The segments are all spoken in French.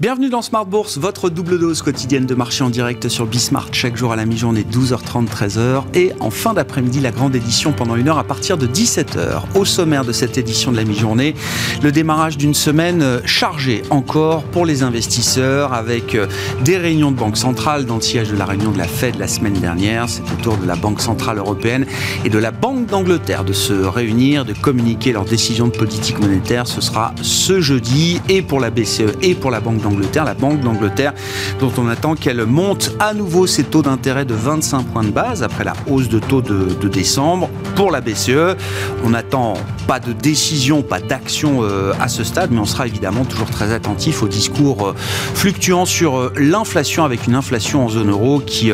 Bienvenue dans Smart Bourse, votre double dose quotidienne de marché en direct sur B Smart, chaque jour à la mi-journée 12h30, 13h et en fin d'après-midi, la grande édition pendant une heure à partir de 17h. Au sommaire de cette édition de la mi-journée, le démarrage d'une semaine chargée encore pour les investisseurs avec des réunions de banque centrale dans le sillage de la réunion de la Fed la semaine dernière. C'est au tour de la Banque Centrale Européenne et de la Banque d'Angleterre de se réunir, de communiquer leurs décisions de politique monétaire. Ce sera ce jeudi et pour la BCE et pour la Banque d'Angleterre. La Banque d'Angleterre dont on attend qu'elle monte à nouveau ses taux d'intérêt de 25 points de base après la hausse de taux de décembre. Pour la BCE, on n'attend pas de décision, pas d'action à ce stade, mais on sera évidemment toujours très attentif aux discours fluctuants sur l'inflation, avec une inflation en zone euro qui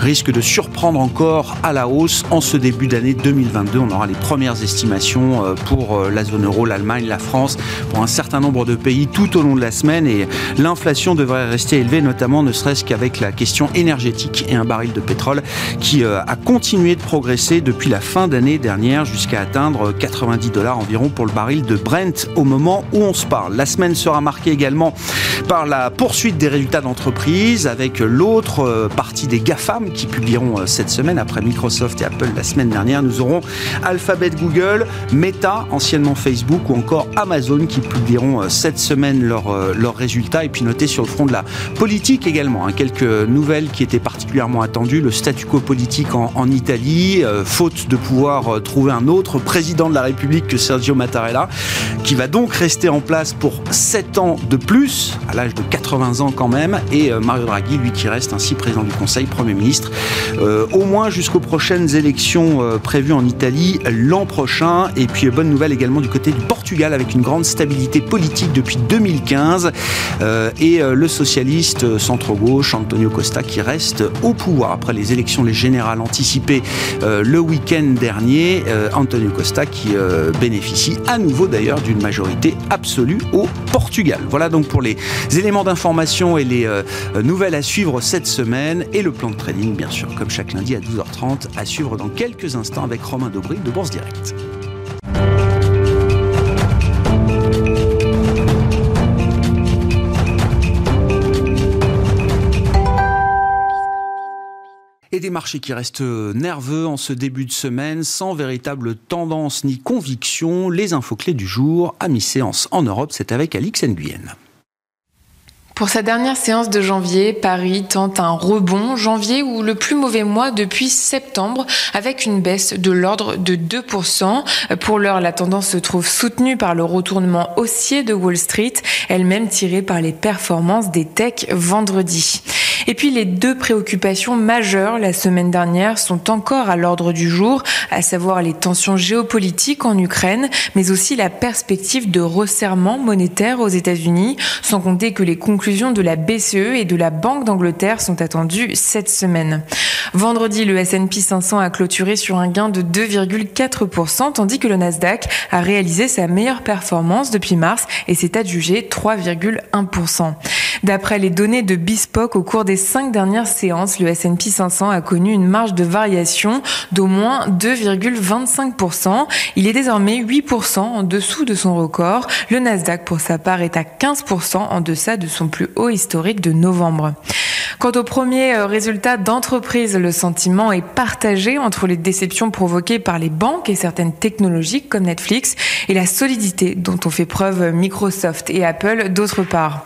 risque de surprendre encore à la hausse en ce début d'année 2022. On aura les premières estimations pour la zone euro, l'Allemagne, la France, pour un certain nombre de pays tout au long de la semaine, et l'inflation devrait rester élevée, notamment ne serait-ce qu'avec la question énergétique et un baril de pétrole qui a continué de progresser depuis la fin d'année dernière jusqu'à atteindre $90 environ pour le baril de Brent au moment où on se parle. La semaine sera marquée également par la poursuite des résultats d'entreprise avec l'autre partie des GAFAM qui publieront cette semaine. Après Microsoft et Apple la semaine dernière, nous aurons Alphabet, Google, Meta, anciennement Facebook, ou encore Amazon qui publieront cette semaine leurs résultats. Et puis noter sur le front de la politique également, quelques nouvelles qui étaient particulièrement attendues. Le statu quo politique en Italie, faute de pouvoir trouver un autre président de la République que Sergio Mattarella, qui va donc rester en place pour 7 ans de plus, à l'âge de 80 ans quand même. Et Mario Draghi, lui, qui reste ainsi président du Conseil, Premier ministre, au moins jusqu'aux prochaines élections prévues en Italie l'an prochain. Et puis bonne nouvelle également du côté du Portugal, avec une grande stabilité politique depuis 2015. Et le socialiste centre-gauche Antonio Costa qui reste au pouvoir après les élections générales anticipées le week-end dernier. Antonio Costa qui bénéficie à nouveau d'ailleurs d'une majorité absolue au Portugal. Voilà donc pour les éléments d'information et les nouvelles à suivre cette semaine, et le plan de trading bien sûr comme chaque lundi à 12h30 à suivre dans quelques instants avec Romain Daubry de Bourse Direct. Et des marchés qui restent nerveux en ce début de semaine, sans véritable tendance ni conviction. Les infos clés du jour à mi-séance en Europe, c'est avec Alix Nguyen. Pour sa dernière séance de janvier, Paris tente un rebond. Janvier ou le plus mauvais mois depuis septembre, avec une baisse de l'ordre de 2%. Pour l'heure, la tendance se trouve soutenue par le retournement haussier de Wall Street, elle-même tirée par les performances des techs vendredi. Et puis les deux préoccupations majeures la semaine dernière sont encore à l'ordre du jour, à savoir les tensions géopolitiques en Ukraine, mais aussi la perspective de resserrement monétaire aux États-Unis, sans compter que les conclusions de la BCE et de la Banque d'Angleterre sont attendues cette semaine. Vendredi, le S&P 500 a clôturé sur un gain de 2,4%, tandis que le Nasdaq a réalisé sa meilleure performance depuis mars et s'est adjugé 3,1%. D'après les données de Bespoke, au cours des 5 dernières séances, le S&P 500 a connu une marge de variation d'au moins 2,25%. Il est désormais 8% en dessous de son record. Le Nasdaq, pour sa part, est à 15% en deçà de son plus haut historique de novembre. Quant aux premiers résultats d'entreprise, le sentiment est partagé entre les déceptions provoquées par les banques et certaines technologies comme Netflix et la solidité dont ont fait preuve Microsoft et Apple d'autre part.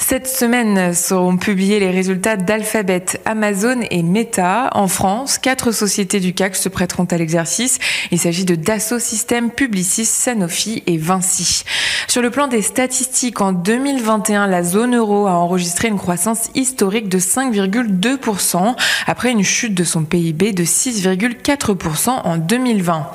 Cette semaine seront publiés les résultats d'Alphabet, Amazon et Meta. En France, 4 sociétés du CAC se prêteront à l'exercice. Il s'agit de Dassault Systèmes, Publicis, Sanofi et Vinci. Sur le plan des statistiques, en 2021, la zone euro a enregistré une croissance historique de 5,2% après une chute de son PIB de 6,4% en 2020.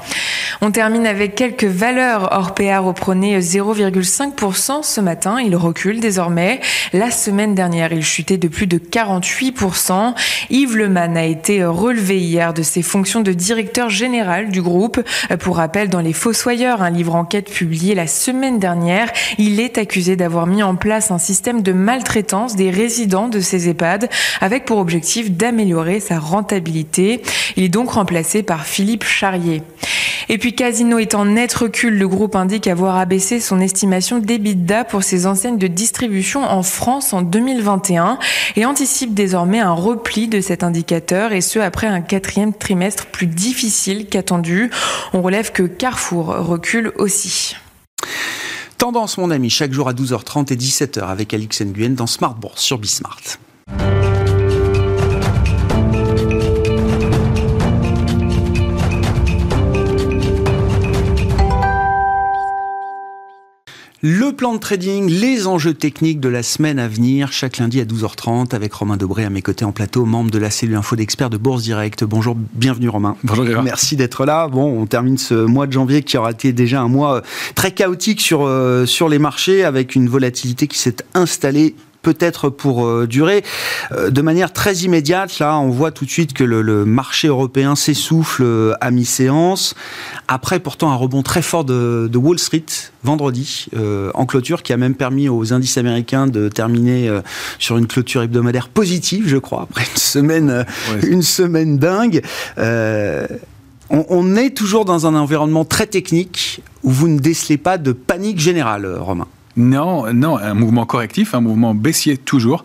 On termine avec quelques valeurs. Orpéa reprenait 0,5% ce matin. Il recule désormais. La semaine dernière, il chutait de plus de 48%. Yves Lemann a été relevé hier de ses fonctions de directeur général du groupe. Pour rappel, dans Les Fossoyeurs, un livre enquête publié la semaine dernière, il est accusé d'avoir mis en place un système de maltraitance des résidents de ces EHPAD avec pour objectif d'améliorer sa rentabilité. Il est donc remplacé par Philippe Charrier. Et puis Casino est en net recul. Le groupe indique avoir abaissé son estimation d'EBITDA pour ses enseignes de distribution en France en 2021 et anticipe désormais un repli de cet indicateur, et ce après un quatrième trimestre plus difficile qu'attendu. On relève que Carrefour recule aussi. Tendance, mon ami, chaque jour à 12h30 et 17h avec Alix Nguyen dans Smart Bourse sur B Smart. Le plan de trading, les enjeux techniques de la semaine à venir, chaque lundi à 12h30 avec Romain Daubry à mes côtés en plateau, membre de la cellule info d'experts de Bourse Direct. Bonjour, bienvenue Romain. Bonjour Gérard. Merci d'être là. Bon, on termine ce mois de janvier qui aura été déjà un mois très chaotique sur les marchés, avec une volatilité qui s'est installée peut-être pour durer. De manière très immédiate, là, on voit tout de suite que le marché européen s'essouffle à mi-séance, après pourtant un rebond très fort de Wall Street vendredi en clôture, qui a même permis aux indices américains de terminer sur une clôture hebdomadaire positive, je crois, après une semaine dingue. On est toujours dans un environnement très technique où vous ne décelez pas de panique générale, Romain. Non, un mouvement correctif, un mouvement baissier toujours,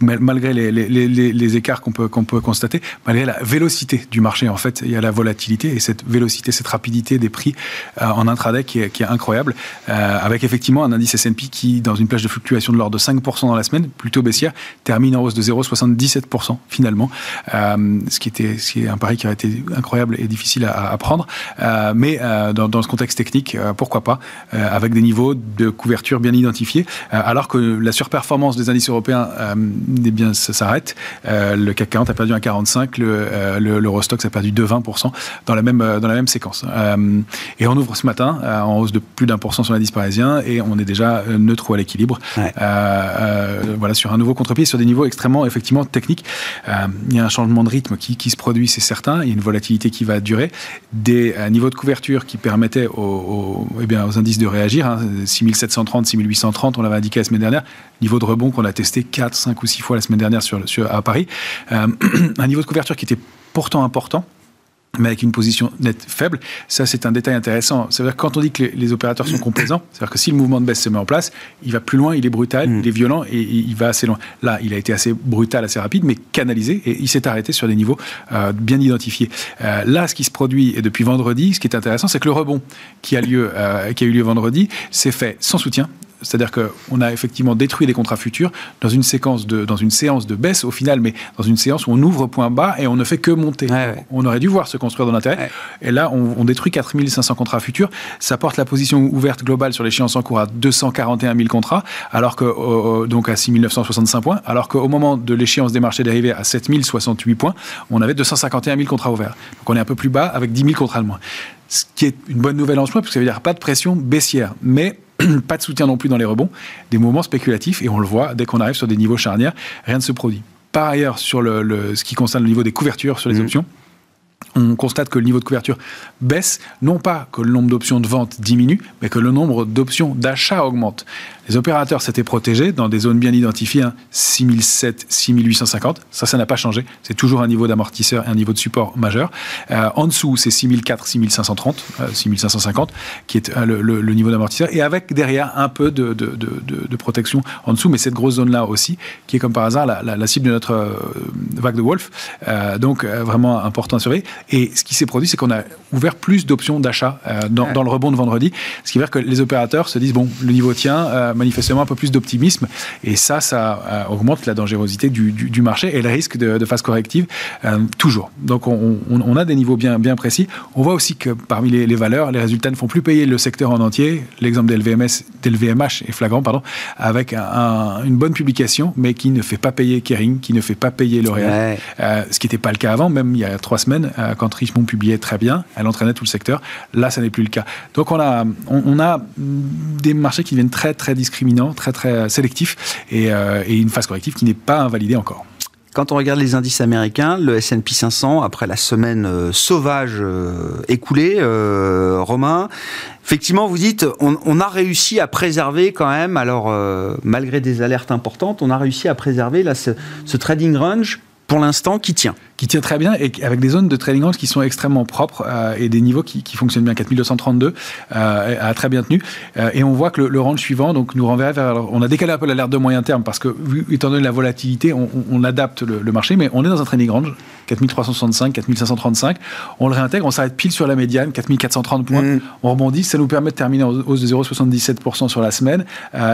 malgré les écarts qu'on peut constater, malgré la vélocité du marché. En fait, il y a la volatilité et cette vélocité, cette rapidité des prix en intraday qui est incroyable, avec effectivement un indice S&P qui, dans une plage de fluctuation de l'ordre de 5% dans la semaine, plutôt baissière, termine en hausse de 0,77% finalement, ce qui est un pari qui aurait été incroyable et difficile à prendre, mais dans ce contexte technique, pourquoi pas, avec des niveaux de couverture bien identifiés, alors que la surperformance des indices européens ça s'arrête. Le CAC 40 a perdu 1,45, l'Eurostoxx a perdu 2,20% dans la même séquence. Et on ouvre ce matin en hausse de plus d'1% sur l'indice parisien et on est déjà neutre ou à l'équilibre. Ouais. Sur un nouveau contre-pied, sur des niveaux extrêmement effectivement techniques. Il y a un changement de rythme qui se produit, c'est certain. Il y a une volatilité qui va durer. Des niveaux de couverture qui permettaient aux indices de réagir. 6730, 6830, on l'avait indiqué la semaine dernière. Niveau de rebond qu'on a testé 4, 5 ou 6 fois la semaine dernière à Paris. Un niveau de couverture qui était pourtant important, mais avec une position nette faible. Ça, c'est un détail intéressant. C'est-à-dire que quand on dit que les opérateurs sont complaisants, c'est-à-dire que si le mouvement de baisse se met en place, il va plus loin, il est brutal, il est violent et il va assez loin. Là, il a été assez brutal, assez rapide, mais canalisé, et il s'est arrêté sur des niveaux bien identifiés. Là, ce qui se produit, et depuis vendredi, ce qui est intéressant, c'est que le rebond qui a eu lieu vendredi s'est fait sans soutien. C'est-à-dire qu'on a effectivement détruit les contrats futurs dans une séance de baisse au final, mais dans une séance où on ouvre point bas et on ne fait que monter. Ouais. On aurait dû voir se construire dans l'intérêt. Ouais. Et là, on détruit 4500 contrats futurs. Ça porte la position ouverte globale sur l'échéance en cours à 241 000 contrats, donc à 6965 points, alors qu'au moment de l'échéance des marchés dérivés à 7068 points, on avait 251 000 contrats ouverts. Donc on est un peu plus bas avec 10 000 contrats de moins. Ce qui est une bonne nouvelle en soi, parce que ça veut dire pas de pression baissière, mais pas de soutien non plus dans les rebonds, des mouvements spéculatifs, et on le voit, dès qu'on arrive sur des niveaux charnières, rien ne se produit. Par ailleurs, sur ce qui concerne le niveau des couvertures sur les options, on constate que le niveau de couverture baisse, non pas que le nombre d'options de vente diminue, mais que le nombre d'options d'achat augmente. Les opérateurs s'étaient protégés dans des zones bien identifiées, 6007, 6850, ça n'a pas changé, c'est toujours un niveau d'amortisseur et un niveau de support majeur. En dessous, c'est 6004, 6530, 6550, qui est le niveau d'amortisseur, et avec derrière un peu de protection en dessous, mais cette grosse zone-là aussi, qui est comme par hasard la cible de notre vague de Wolf, donc vraiment important à surveiller. Et ce qui s'est produit, c'est qu'on a ouvert plus d'options d'achat dans le rebond de vendredi, ce qui veut dire que les opérateurs se disent, bon, le niveau tient, manifestement un peu plus d'optimisme, et ça augmente la dangerosité du marché et le risque de phase corrective, toujours. Donc on a des niveaux bien précis. On voit aussi que parmi les valeurs, les résultats ne font plus payer le secteur en entier. L'exemple d'LVMH est flagrant, avec une bonne publication, mais qui ne fait pas payer Kering, qui ne fait pas payer L'Oréal, ce qui n'était pas le cas avant, même il y a 3 semaines, quand Richemont publiait très bien, elle entraînait tout le secteur. Là, ça n'est plus le cas. Donc, on a des marchés qui deviennent très, très discriminants, très, très sélectifs, et une phase corrective qui n'est pas invalidée encore. Quand on regarde les indices américains, le S&P 500, après la semaine sauvage écoulée, Romain, effectivement, vous dites, on a réussi à préserver quand même, malgré des alertes importantes, on a réussi à préserver ce trading range pour l'instant, qui tient. Qui tient très bien, et avec des zones de trading range qui sont extrêmement propres et des niveaux qui fonctionnent bien. 4232 a très bien tenu. Et on voit que le range suivant donc, nous renverra vers... On a décalé un peu l'alerte de moyen terme parce que, étant donné la volatilité, on adapte le marché, mais on est dans un trading range 4365, 4535. On le réintègre, on s'arrête pile sur la médiane, 4430 points. On rebondit, ça nous permet de terminer en hausse de 0,77% sur la semaine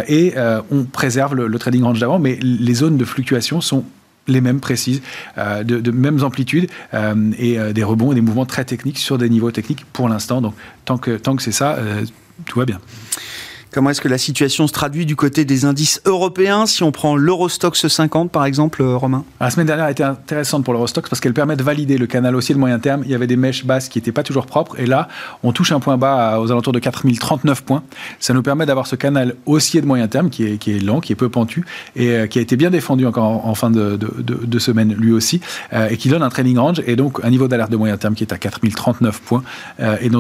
et on préserve le trading range d'avant, mais les zones de fluctuation sont les mêmes précises, de mêmes amplitudes et des rebonds et des mouvements très techniques sur des niveaux techniques pour l'instant. Donc tant que c'est ça, tout va bien. Comment est-ce que la situation se traduit du côté des indices européens, si on prend l'Eurostoxx 50 par exemple, Romain? La semaine dernière a été intéressante pour l'Eurostoxx parce qu'elle permet de valider le canal haussier de moyen terme. Il y avait des mèches basses qui n'étaient pas toujours propres et là, on touche un point bas aux alentours de 4039 points. Ça nous permet d'avoir ce canal haussier de moyen terme qui est lent, qui est peu pentu et qui a été bien défendu encore en fin de semaine lui aussi et qui donne un trailing range et donc un niveau d'alerte de moyen terme qui est à 4039 points et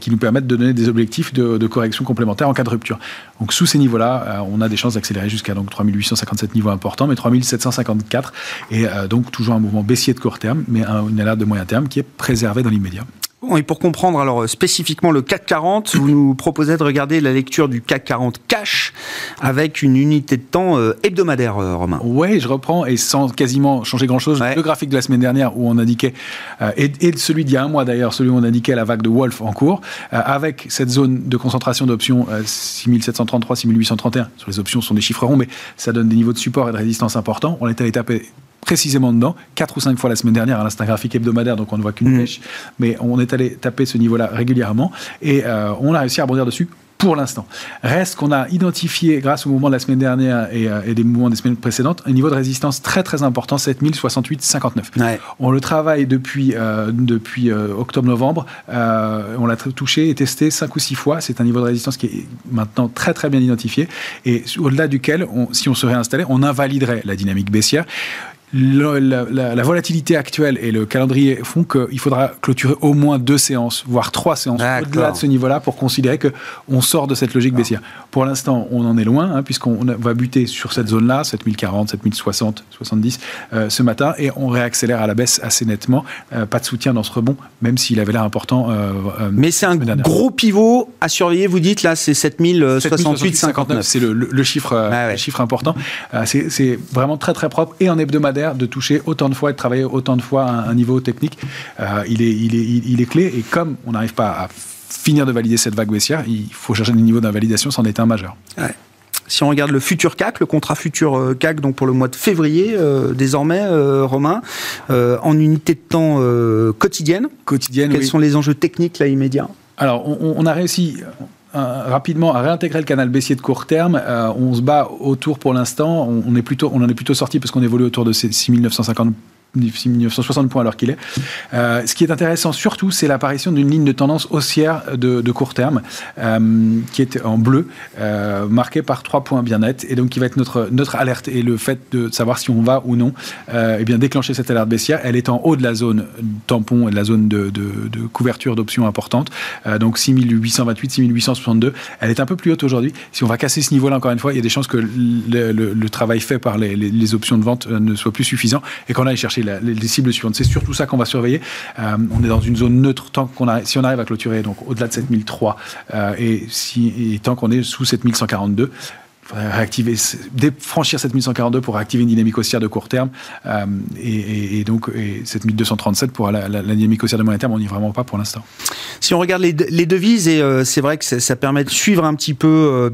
qui nous permettent de donner des objectifs de correction complémentaire en cas de rupture. Donc sous ces niveaux-là, on a des chances d'accélérer jusqu'à donc 3857 niveaux importants, mais 3754 et donc toujours un mouvement baissier de court terme, mais une alerte de moyen terme qui est préservée dans l'immédiat. Bon, et pour comprendre alors spécifiquement le CAC 40, vous nous proposez de regarder la lecture du CAC 40 cash avec une unité de temps hebdomadaire, Romain. Oui, je reprends et sans quasiment changer grand-chose. Ouais. Le graphique de la semaine dernière où on indiquait, et celui d'il y a un mois d'ailleurs, celui où on indiquait la vague de Wolf en cours, avec cette zone de concentration d'options 6733, 6831, sur les options sont des chiffres ronds, mais ça donne des niveaux de support et de résistance importants. On est allé taper précisément dedans, 4 ou 5 fois la semaine dernière. Alors, c'est un graphique hebdomadaire, donc on ne voit qu'une mèche, mais on est allé taper ce niveau-là régulièrement et on a réussi à rebondir dessus pour l'instant. Reste qu'on a identifié, grâce au mouvement de la semaine dernière et des mouvements des semaines précédentes, un niveau de résistance très très important, 7068,59. Ouais. On le travaille depuis octobre-novembre. On l'a touché et testé 5 ou 6 fois. C'est un niveau de résistance qui est maintenant très très bien identifié et au-delà duquel, si on se réinstallait, on invaliderait la dynamique baissière. La volatilité actuelle et le calendrier font qu'il faudra clôturer au moins 2 séances, voire 3 séances au-delà de ce niveau-là pour considérer qu'on sort de cette logique baissière. Pour l'instant, on en est loin, puisqu'on va buter sur cette zone-là, 7040, 7060, 70 ce matin, et on réaccélère à la baisse assez nettement. Pas de soutien dans ce rebond, même s'il avait l'air important. Mais c'est un gros pivot à surveiller, vous dites, là, c'est 7068,59. C'est le chiffre, le chiffre important. C'est vraiment très très propre, et en hebdomadaire, de toucher autant de fois et de travailler autant de fois un niveau technique, il est clé. Et comme on n'arrive pas à finir de valider cette vague baissière, il faut chercher des niveaux d'invalidation, c'en est un majeur. Ouais. Si on regarde le futur CAC, le contrat futur CAC, donc pour le mois de février, désormais, Romain, en unité de temps quotidienne. Quels sont les enjeux techniques là immédiats? Alors, on a réussi rapidement à réintégrer le canal baissier de court terme. On se bat autour pour l'instant. On en est plutôt sorti parce qu'on évolue autour de ces 6960 points alors qu'il est. Ce qui est intéressant surtout, c'est l'apparition d'une ligne de tendance haussière de court terme qui est en bleu, marquée par 3 points bien nets, et donc qui va être notre alerte. Et le fait de savoir si on va ou non déclencher cette alerte baissière, elle est en haut de la zone tampon et de la zone de couverture d'options importantes, donc 6828, 6862. Elle est un peu plus haute aujourd'hui. Si on va casser ce niveau-là encore une fois, il y a des chances que le travail fait par les options de vente ne soit plus suffisant et qu'on aille chercher les cibles suivantes. C'est surtout ça qu'on va surveiller. On est dans une zone neutre si on arrive à clôturer donc au-delà de 7003 et tant qu'on est sous 7142, il faudrait franchir 7142 pour réactiver une dynamique haussière de court terme et donc 7237 pour la dynamique haussière de moyen terme. On n'y est vraiment pas pour l'instant. Si on regarde les devises, et c'est vrai que ça permet de suivre un petit peu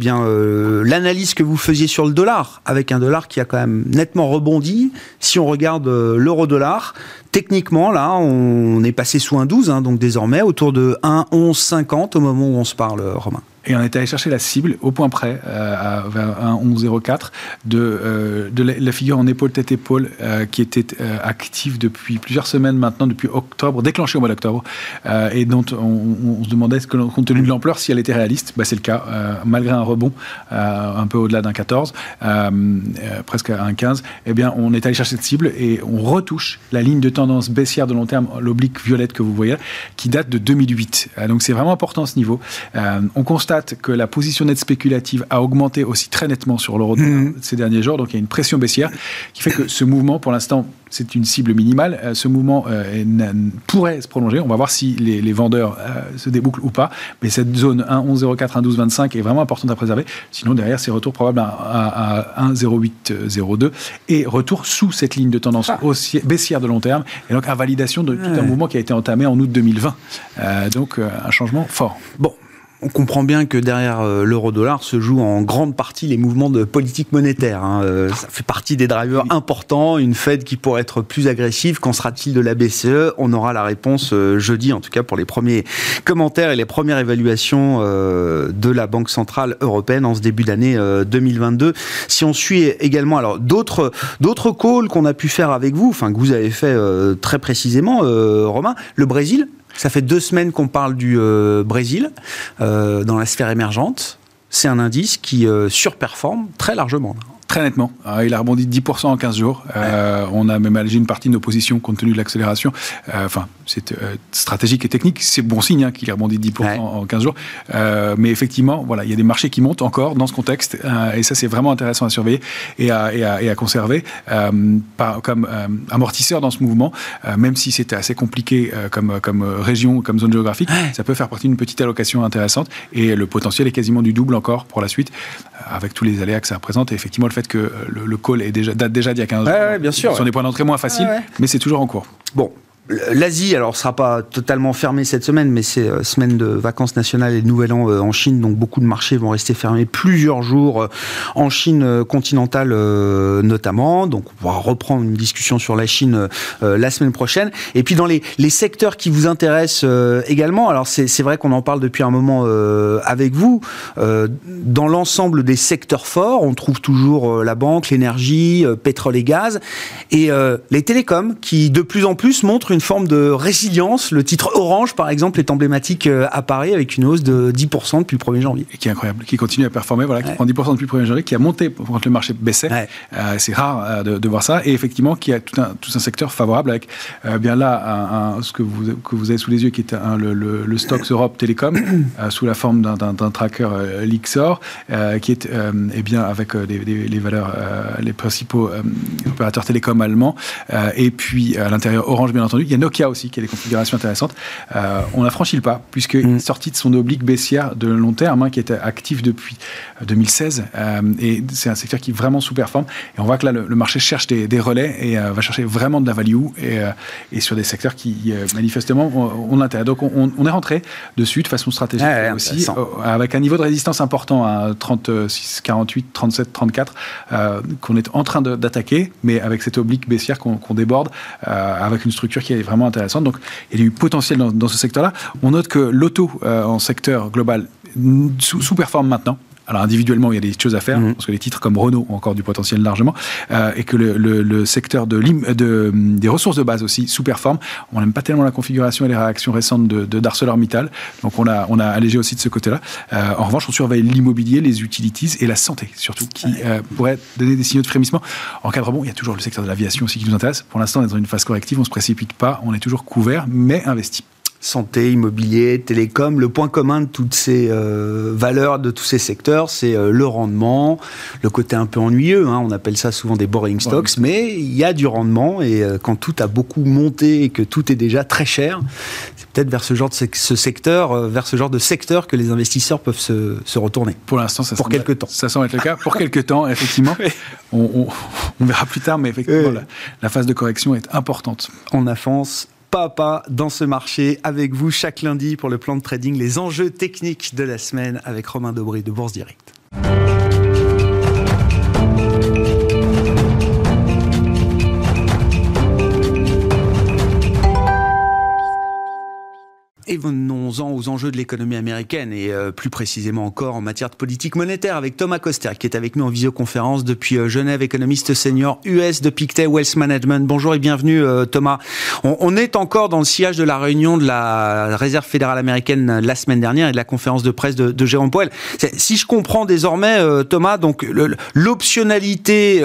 l'analyse que vous faisiez sur le dollar, avec un dollar qui a quand même nettement rebondi. Si on regarde l'euro-dollar, techniquement, là, on est passé sous 1,12, donc désormais autour de 1,1150 au moment où on se parle, Romain. Et on est allé chercher la cible au point près, vers 1,1104, de la figure en épaule, tête-épaule, qui était active depuis plusieurs semaines maintenant, depuis octobre, déclenchée au mois d'octobre, et dont on se demandait, compte tenu de l'ampleur, si elle était réaliste. C'est le cas, malgré un rebond un peu au-delà d'un 14, presque à un 15, eh bien, on est allé chercher cette cible et on retouche la ligne de tendance baissière de long terme, l'oblique violette que vous voyez, qui date de 2008. Donc c'est vraiment important ce niveau. On constate que la position nette spéculative a augmenté aussi très nettement sur l'euro ces derniers jours, donc il y a une pression baissière qui fait que ce mouvement, pour l'instant, c'est une cible minimale. Ce mouvement pourrait se prolonger. On va voir si les vendeurs se débouclent ou pas. Mais cette zone 1,1104, 1,1225 est vraiment importante à préserver. Sinon, derrière, c'est retour probable à 1,0802 et retour sous cette ligne de tendance baissière de long terme. Et donc, invalidation de tout un mouvement qui a été entamé en août 2020. Donc, un changement fort. Bon. On comprend bien que derrière l'euro-dollar se jouent en grande partie les mouvements de politique monétaire. Ça fait partie des drivers importants. Une Fed qui pourrait être plus agressive. Qu'en sera-t-il de la BCE? On aura la réponse jeudi, en tout cas pour les premiers commentaires et les premières évaluations de la Banque Centrale Européenne en ce début d'année 2022. Si on suit également alors d'autres calls qu'on a pu faire avec vous, enfin que vous avez fait très précisément, Romain, le Brésil. Ça fait 2 semaines qu'on parle du Brésil dans la sphère émergente. C'est un indice qui surperforme très largement. Très nettement. Il a rebondi de 10% en 15 jours. On a même allégé une partie de nos positions compte tenu de l'accélération. C'est stratégique et technique. C'est bon signe qu'il a rebondi de 10% en 15 jours. Mais effectivement, il y a des marchés qui montent encore dans ce contexte. Et ça, c'est vraiment intéressant à surveiller et à conserver comme amortisseur dans ce mouvement. Même si c'était assez compliqué comme région, comme zone géographique, ça peut faire partie d'une petite allocation intéressante. Et le potentiel est quasiment du double encore pour la suite, avec tous les aléas que ça représente. Et effectivement, le fait que le call date déjà d'il y a 15 ans. Ouais, bien sûr. Ce sont des points d'entrée moins faciles, mais c'est toujours en cours. Bon. L'Asie, alors, ne sera pas totalement fermée cette semaine, mais c'est semaine de vacances nationales et de Nouvel An en Chine, donc beaucoup de marchés vont rester fermés plusieurs jours en Chine continentale notamment. Donc, on va reprendre une discussion sur la Chine la semaine prochaine. Et puis, dans les secteurs qui vous intéressent également, alors c'est vrai qu'on en parle depuis un moment avec vous, dans l'ensemble des secteurs forts, on trouve toujours la banque, l'énergie, pétrole et gaz, et les télécoms qui, de plus en plus, montrent une forme de résilience. Le titre Orange, par exemple, est emblématique à Paris avec une hausse de 10% depuis le 1er janvier. Et qui est incroyable, qui continue à performer, qui prend 10% depuis le 1er janvier, qui a monté quand le marché baissait. C'est rare de voir ça. Et effectivement, qui a tout un secteur favorable avec ce que vous avez sous les yeux, qui est le Stoxx Europe Télécom, sous la forme d'un tracker Lixor, qui est avec les valeurs, les principaux opérateurs télécoms allemands. Et puis, à l'intérieur, Orange, bien entendu. Il y a Nokia aussi, qui a des configurations intéressantes. On n'a franchi le pas, puisque sortie de son oblique baissière de long terme, qui était active depuis 2016. Et c'est un secteur qui vraiment sous-performe. Et on voit que là, le marché cherche des relais et va chercher vraiment de la value et sur des secteurs qui, manifestement, ont l'intérêt. Donc, on est rentré dessus de façon stratégique aussi, avec un niveau de résistance important à 36, 48, 37, 34, qu'on est en train d'attaquer, mais avec cette oblique baissière qu'on déborde, avec une structure qui est vraiment intéressante. Donc, il y a du potentiel dans ce secteur-là. On note que l'auto, en secteur global, sous-performe maintenant. Alors, individuellement, il y a des choses à faire, parce que les titres comme Renault ont encore du potentiel largement, et que le secteur des ressources de base aussi sous-performe. On n'aime pas tellement la configuration et les réactions récentes d'ArcelorMittal, donc on a allégé aussi de ce côté-là. En revanche, on surveille l'immobilier, les utilities et la santé, surtout, qui pourraient donner des signaux de frémissement. En cas de rebond, il y a toujours le secteur de l'aviation aussi qui nous intéresse. Pour l'instant, on est dans une phase corrective, on ne se précipite pas, on est toujours couvert, mais investi. Santé, immobilier, télécom, le point commun de toutes ces valeurs, de tous ces secteurs, c'est le rendement, le côté un peu ennuyeux, on appelle ça souvent des boring stocks, mais il y a du rendement, et quand tout a beaucoup monté et que tout est déjà très cher, c'est peut-être vers ce genre de secteur que les investisseurs peuvent se retourner. Pour l'instant, ça semble être le cas. Pour quelques temps, effectivement. On verra plus tard, mais effectivement, la phase de correction est importante. On avance pas à pas dans ce marché avec vous chaque lundi pour le plan de trading, les enjeux techniques de la semaine avec Romain Daubry de Bourse Direct. Et venons-en aux enjeux de l'économie américaine et plus précisément encore en matière de politique monétaire avec Thomas Coster qui est avec nous en visioconférence depuis Genève, économiste senior US de Pictet Wealth Management. Bonjour et bienvenue Thomas. On est encore dans le sillage de la réunion de la Réserve fédérale américaine la semaine dernière et de la conférence de presse de Jérôme Powell. Si je comprends désormais Thomas, donc l'optionnalité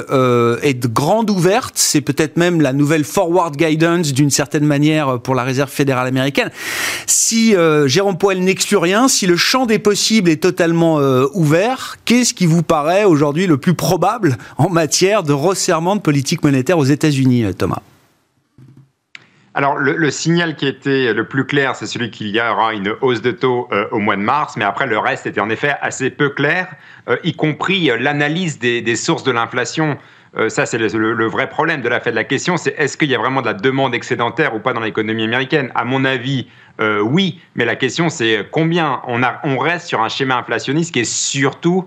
est grande ouverte, c'est peut-être même la nouvelle forward guidance d'une certaine manière pour la Réserve fédérale américaine. Si Jérôme Powell n'exclut rien, si le champ des possibles est totalement ouvert, qu'est-ce qui vous paraît aujourd'hui le plus probable en matière de resserrement de politique monétaire aux États-Unis, Thomas ? Alors, le signal qui était le plus clair, c'est celui qu'il y aura une hausse de taux au mois de mars, mais après, le reste était en effet assez peu clair, y compris l'analyse des sources de l'inflation. Ça, c'est le vrai problème de la Fed. La question, c'est est-ce qu'il y a vraiment de la demande excédentaire ou pas dans l'économie américaine? À mon avis, oui, mais la question, c'est combien? On reste sur un schéma inflationniste qui est surtout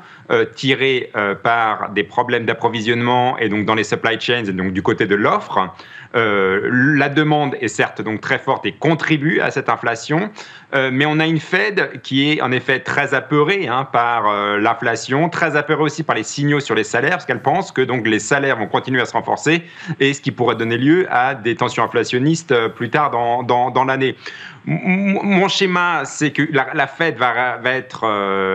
tiré par des problèmes d'approvisionnement et donc dans les supply chains et donc du côté de l'offre. La demande est certes donc très forte et contribue à cette inflation, mais on a une Fed qui est en effet très apeurée par l'inflation, très apeurée aussi par les signaux sur les salaires, parce qu'elle pense que donc les salaires vont continuer à se renforcer, et ce qui pourrait donner lieu à des tensions inflationnistes plus tard dans l'année. Mon schéma, c'est que la Fed va être,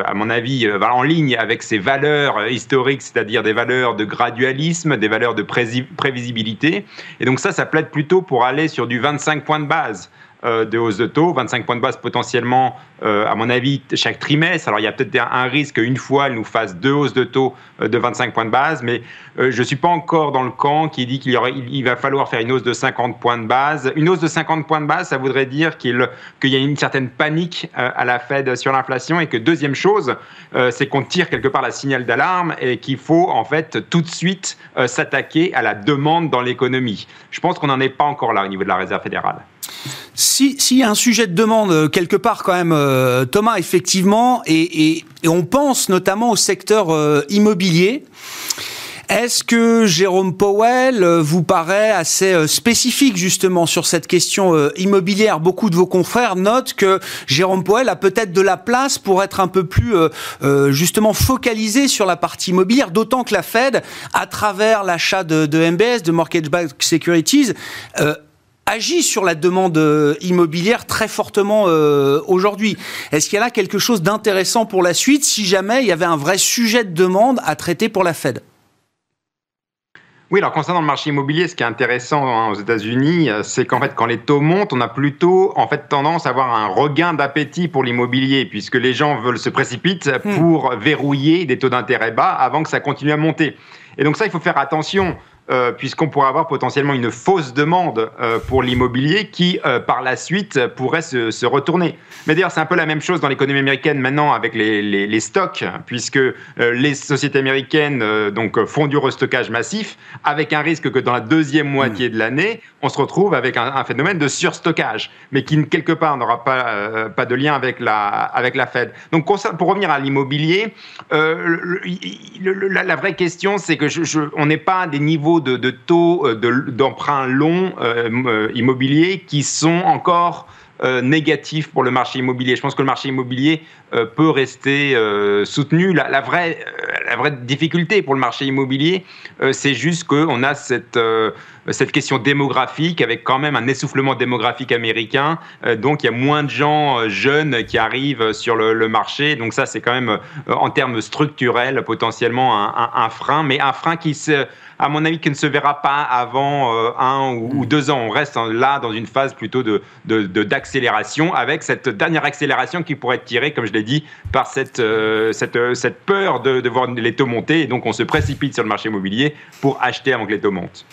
à mon avis, en ligne avec ses valeurs historiques, c'est-à-dire des valeurs de gradualisme, des valeurs de prévisibilité. Et donc ça plaide plutôt pour aller sur du 25 points de base de hausse de taux, 25 points de base potentiellement, à mon avis, chaque trimestre. Alors, il y a peut-être un risque qu'une fois, elle nous fasse deux hausses de taux de 25 points de base, mais je ne suis pas encore dans le camp qui dit qu'il va falloir faire une hausse de 50 points de base. Une hausse de 50 points de base, ça voudrait dire qu'il y a une certaine panique à la Fed sur l'inflation, et que deuxième chose, c'est qu'on tire quelque part la signal d'alarme et qu'il faut en fait tout de suite s'attaquer à la demande dans l'économie. Je pense qu'on n'en est pas encore là au niveau de la Réserve fédérale. S'il y a un sujet de demande quelque part quand même, Thomas, effectivement, et on pense notamment au secteur immobilier. Est-ce que Jérôme Powell vous paraît assez spécifique justement sur cette question immobilière? Beaucoup de vos confrères notent que Jérôme Powell a peut-être de la place pour être un peu plus justement focalisé sur la partie immobilière, d'autant que la Fed, à travers l'achat de MBS, de Mortgage Backed Securities, agit sur la demande immobilière très fortement aujourd'hui. Est-ce qu'il y a là quelque chose d'intéressant pour la suite, si jamais il y avait un vrai sujet de demande à traiter pour la Fed ? Oui, alors concernant le marché immobilier, ce qui est intéressant aux États-Unis, c'est qu'en fait, quand les taux montent, on a plutôt en fait tendance à avoir un regain d'appétit pour l'immobilier, puisque les gens se précipitent pour verrouiller des taux d'intérêt bas avant que ça continue à monter. Et donc ça, il faut faire attention, puisqu'on pourrait avoir potentiellement une fausse demande pour l'immobilier qui, par la suite, pourrait se retourner. Mais d'ailleurs, c'est un peu la même chose dans l'économie américaine maintenant avec les stocks, puisque les sociétés américaines donc, font du restockage massif, avec un risque que dans la deuxième moitié de l'année, on se retrouve avec un phénomène de surstockage, mais qui, quelque part, n'aura pas de lien avec la Fed. Donc, pour revenir à l'immobilier, la vraie question, c'est que on n'est pas à des niveaux de taux d'emprunt long immobilier qui sont encore négatifs pour le marché immobilier. Je pense que le marché immobilier peut rester soutenu. La vraie difficulté pour le marché immobilier, c'est juste qu'on a cette question démographique avec quand même un essoufflement démographique américain. Donc, il y a moins de gens jeunes qui arrivent sur le marché. Donc, ça, c'est quand même, en termes structurels, potentiellement un frein. Mais un frein à mon avis, qui ne se verra pas avant 1 ou 2 ans. On reste là dans une phase plutôt d'accélération, avec cette dernière accélération qui pourrait être tirée, comme je l'ai dit, par cette peur de voir les taux monter. Et donc, on se précipite sur le marché immobilier pour acheter avant que les taux montent.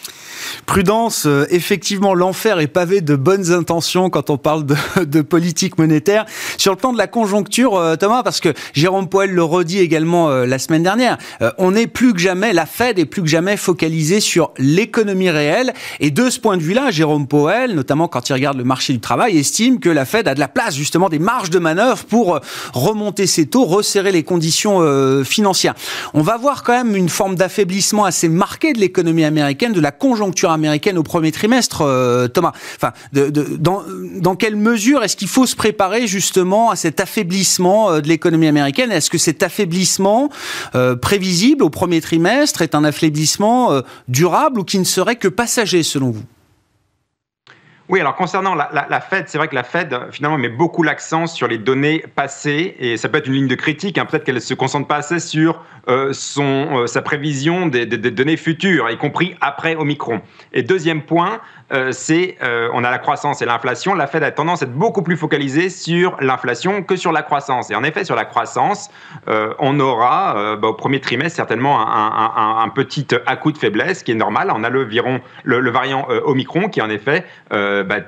Prudence, effectivement, l'enfer est pavé de bonnes intentions quand on parle de politique monétaire. Sur le plan de la conjoncture, Thomas, parce que Jérôme Powell le redit également la semaine dernière, on est plus que jamais, la Fed est plus que jamais focalisée sur l'économie réelle. Et de ce point de vue-là, Jérôme Powell, notamment quand il regarde le marché du travail, estime que la Fed a de la place, justement, des marges de manœuvre pour remonter ses taux, resserrer les conditions financières. On va voir quand même une forme d'affaiblissement assez marquée de l'économie américaine, de la conjoncture américaine au premier trimestre, Thomas. Enfin, dans quelle mesure est-ce qu'il faut se préparer justement à cet affaiblissement de l'économie américaine? Est-ce que cet affaiblissement prévisible au premier trimestre est un affaiblissement durable ou qui ne serait que passager, selon vous? Oui, alors concernant la Fed, c'est vrai que la Fed, finalement, met beaucoup l'accent sur les données passées, et ça peut être une ligne de critique, peut-être qu'elle ne se concentre pas assez sur sa prévision des données futures, y compris après Omicron. Et deuxième point, on a la croissance et l'inflation. La Fed a tendance à être beaucoup plus focalisée sur l'inflation que sur la croissance. Et en effet, sur la croissance, on aura au premier trimestre certainement un petit à-coup de faiblesse qui est normal. On a le variant Omicron qui, en effet,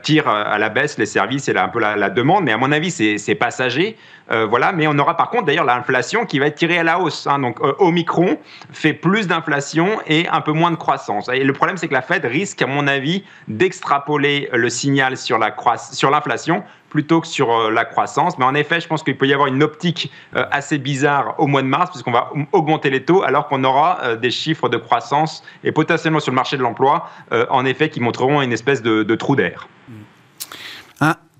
tire à la baisse les services et un peu la demande. Mais à mon avis, c'est passager. Voilà. Mais on aura par contre d'ailleurs l'inflation qui va être tirée à la hausse. Hein. Donc Omicron fait plus d'inflation et un peu moins de croissance. Et le problème, c'est que la Fed risque, à mon avis, d'extrapoler le signal sur l'inflation plutôt que sur la croissance. Mais en effet, je pense qu'il peut y avoir une optique assez bizarre au mois de mars, puisqu'on va augmenter les taux alors qu'on aura des chiffres de croissance et potentiellement sur le marché de l'emploi, en effet, qui montreront une espèce de trou d'air.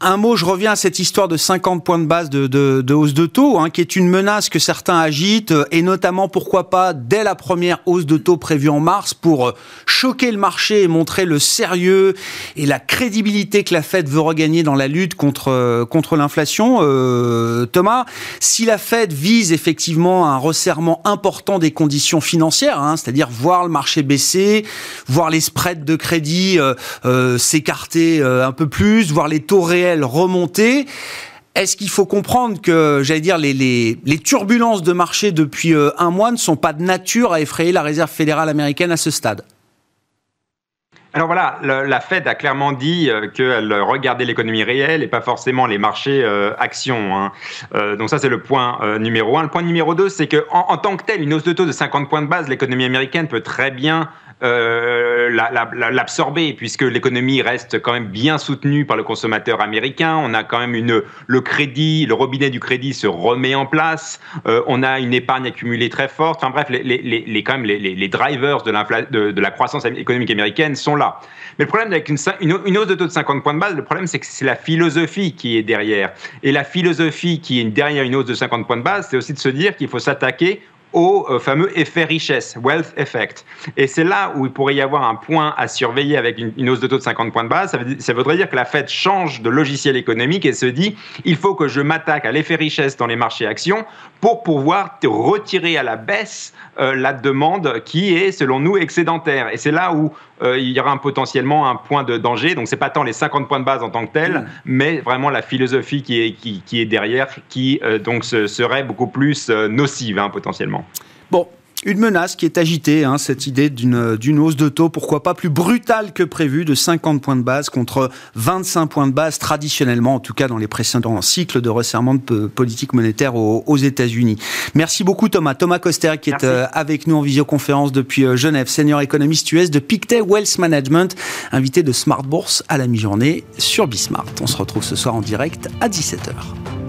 Un mot, je reviens à cette histoire de 50 points de base de hausse de taux, hein, qui est une menace que certains agitent, et notamment, pourquoi pas, dès la première hausse de taux prévue en mars, pour choquer le marché et montrer le sérieux et la crédibilité que la Fed veut regagner dans la lutte contre l'inflation. Thomas, si la Fed vise effectivement un resserrement important des conditions financières, hein, c'est-à-dire voir le marché baisser, voir les spreads de crédit s'écarter un peu plus, voir les taux réels remontée. Est-ce qu'il faut comprendre que, j'allais dire, les turbulences de marché depuis un mois ne sont pas de nature à effrayer la Réserve fédérale américaine à ce stade ? Alors voilà, la Fed a clairement dit qu'elle regardait l'économie réelle et pas forcément les marchés actions. Hein. Donc ça, c'est le point numéro 1. Le point numéro 2, c'est qu'en tant que tel, une hausse de taux de 50 points de base, l'économie américaine peut très bien l'absorber, puisque l'économie reste quand même bien soutenue par le consommateur américain. On a quand même le robinet du crédit se remet en place. On a une épargne accumulée très forte. Enfin bref, les drivers de la croissance économique américaine sont là. Mais le problème avec une hausse de taux de 50 points de base, le problème, c'est que c'est la philosophie qui est derrière. Et la philosophie qui est derrière une hausse de 50 points de base, c'est aussi de se dire qu'il faut s'attaquer au fameux effet richesse, wealth effect. Et c'est là où il pourrait y avoir un point à surveiller avec une hausse de taux de 50 points de base. Ça voudrait dire que la Fed change de logiciel économique et se dit « il faut que je m'attaque à l'effet richesse dans les marchés actions pour pouvoir retirer à la baisse la demande qui est, selon nous, excédentaire ». Et c'est là où il y aura potentiellement un point de danger. Donc, ce n'est pas tant les 50 points de base en tant que tels, mais vraiment la philosophie qui est derrière, qui donc serait beaucoup plus nocive, hein, potentiellement. Bon, une menace qui est agitée, hein, cette idée d'une hausse de taux, pourquoi pas plus brutale que prévu, de 50 points de base contre 25 points de base traditionnellement, en tout cas dans les précédents cycles de resserrement de politique monétaire aux États-Unis. Merci beaucoup Thomas. Thomas Coster qui est avec nous en visioconférence depuis Genève, senior économiste US de Pictet Wealth Management, invité de Smart Bourse à la mi-journée sur B Smart. On se retrouve ce soir en direct à 17h.